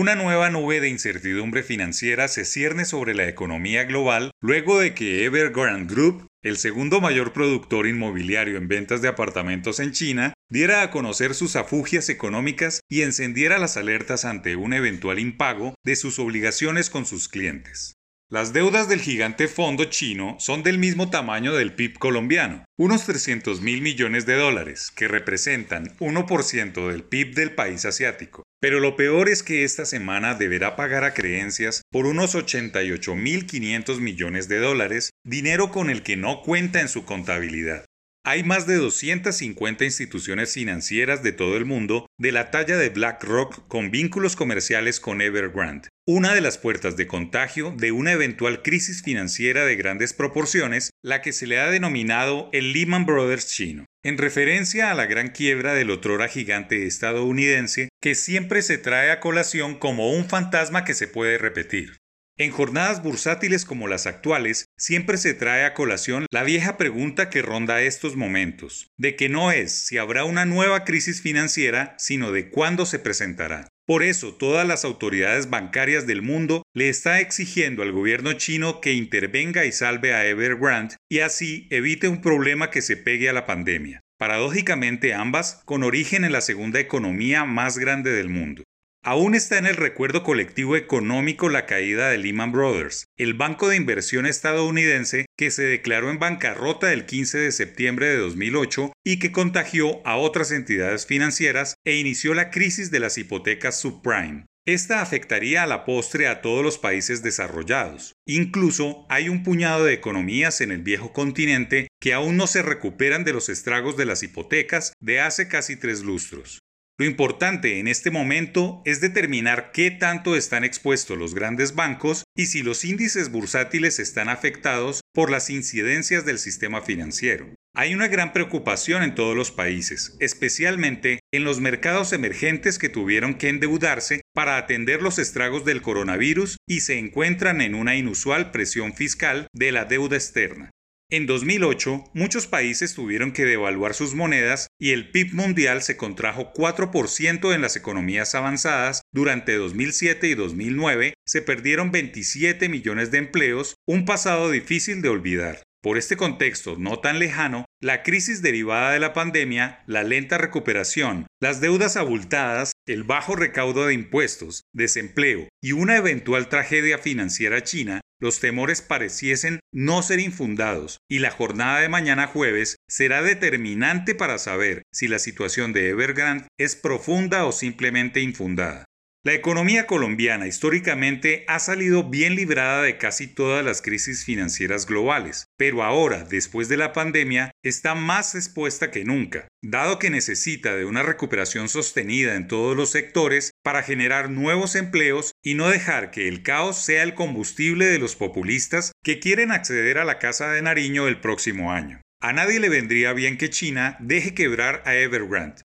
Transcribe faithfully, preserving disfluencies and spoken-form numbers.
Una nueva nube de incertidumbre financiera se cierne sobre la economía global luego de que Evergrande Group, el segundo mayor productor inmobiliario en ventas de apartamentos en China, diera a conocer sus afugias económicas y encendiera las alertas ante un eventual impago de sus obligaciones con sus clientes. Las deudas del gigante fondo chino son del mismo tamaño del P I B colombiano, unos trescientos mil millones de dólares, que representan uno por ciento del P I B del país asiático. Pero lo peor es que esta semana deberá pagar a creencias por unos ochenta y ocho mil quinientos millones de dólares, dinero con el que no cuenta en su contabilidad. Hay más de doscientas cincuenta instituciones financieras de todo el mundo de la talla de BlackRock con vínculos comerciales con Evergrande, una de las puertas de contagio de una eventual crisis financiera de grandes proporciones, la que se le ha denominado el Lehman Brothers chino, en referencia a la gran quiebra del otrora gigante estadounidense que siempre se trae a colación como un fantasma que se puede repetir. En jornadas bursátiles como las actuales, siempre se trae a colación la vieja pregunta que ronda estos momentos, de que no es si habrá una nueva crisis financiera, sino de cuándo se presentará. Por eso, todas las autoridades bancarias del mundo le está exigiendo al gobierno chino que intervenga y salve a Evergrande y así evite un problema que se pegue a la pandemia. Paradójicamente, ambas con origen en la segunda economía más grande del mundo. Aún está en el recuerdo colectivo económico la caída de Lehman Brothers, el banco de inversión estadounidense que se declaró en bancarrota el quince de septiembre de dos mil ocho y que contagió a otras entidades financieras e inició la crisis de las hipotecas subprime. Esta afectaría a la postre a todos los países desarrollados. Incluso hay un puñado de economías en el viejo continente que aún no se recuperan de los estragos de las hipotecas de hace casi tres lustros. Lo importante en este momento es determinar qué tanto están expuestos los grandes bancos y si los índices bursátiles están afectados por las incidencias del sistema financiero. Hay una gran preocupación en todos los países, especialmente en los mercados emergentes que tuvieron que endeudarse para atender los estragos del coronavirus y se encuentran en una inusual presión fiscal de la deuda externa. En dos mil ocho, muchos países tuvieron que devaluar sus monedas y el P I B mundial se contrajo cuatro por ciento en las economías avanzadas. Durante dos mil siete y dos mil nueve se perdieron veintisiete millones de empleos, un pasado difícil de olvidar. Por este contexto no tan lejano, la crisis derivada de la pandemia, la lenta recuperación, las deudas abultadas, el bajo recaudo de impuestos, desempleo y una eventual tragedia financiera china, los temores pareciesen no ser infundados y la jornada de mañana jueves será determinante para saber si la situación de Evergrande es profunda o simplemente infundada. La economía colombiana históricamente ha salido bien librada de casi todas las crisis financieras globales, pero ahora, después de la pandemia, está más expuesta que nunca, dado que necesita de una recuperación sostenida en todos los sectores para generar nuevos empleos y no dejar que el caos sea el combustible de los populistas que quieren acceder a la Casa de Nariño el próximo año. A nadie le vendría bien que China deje quebrar a Evergrande,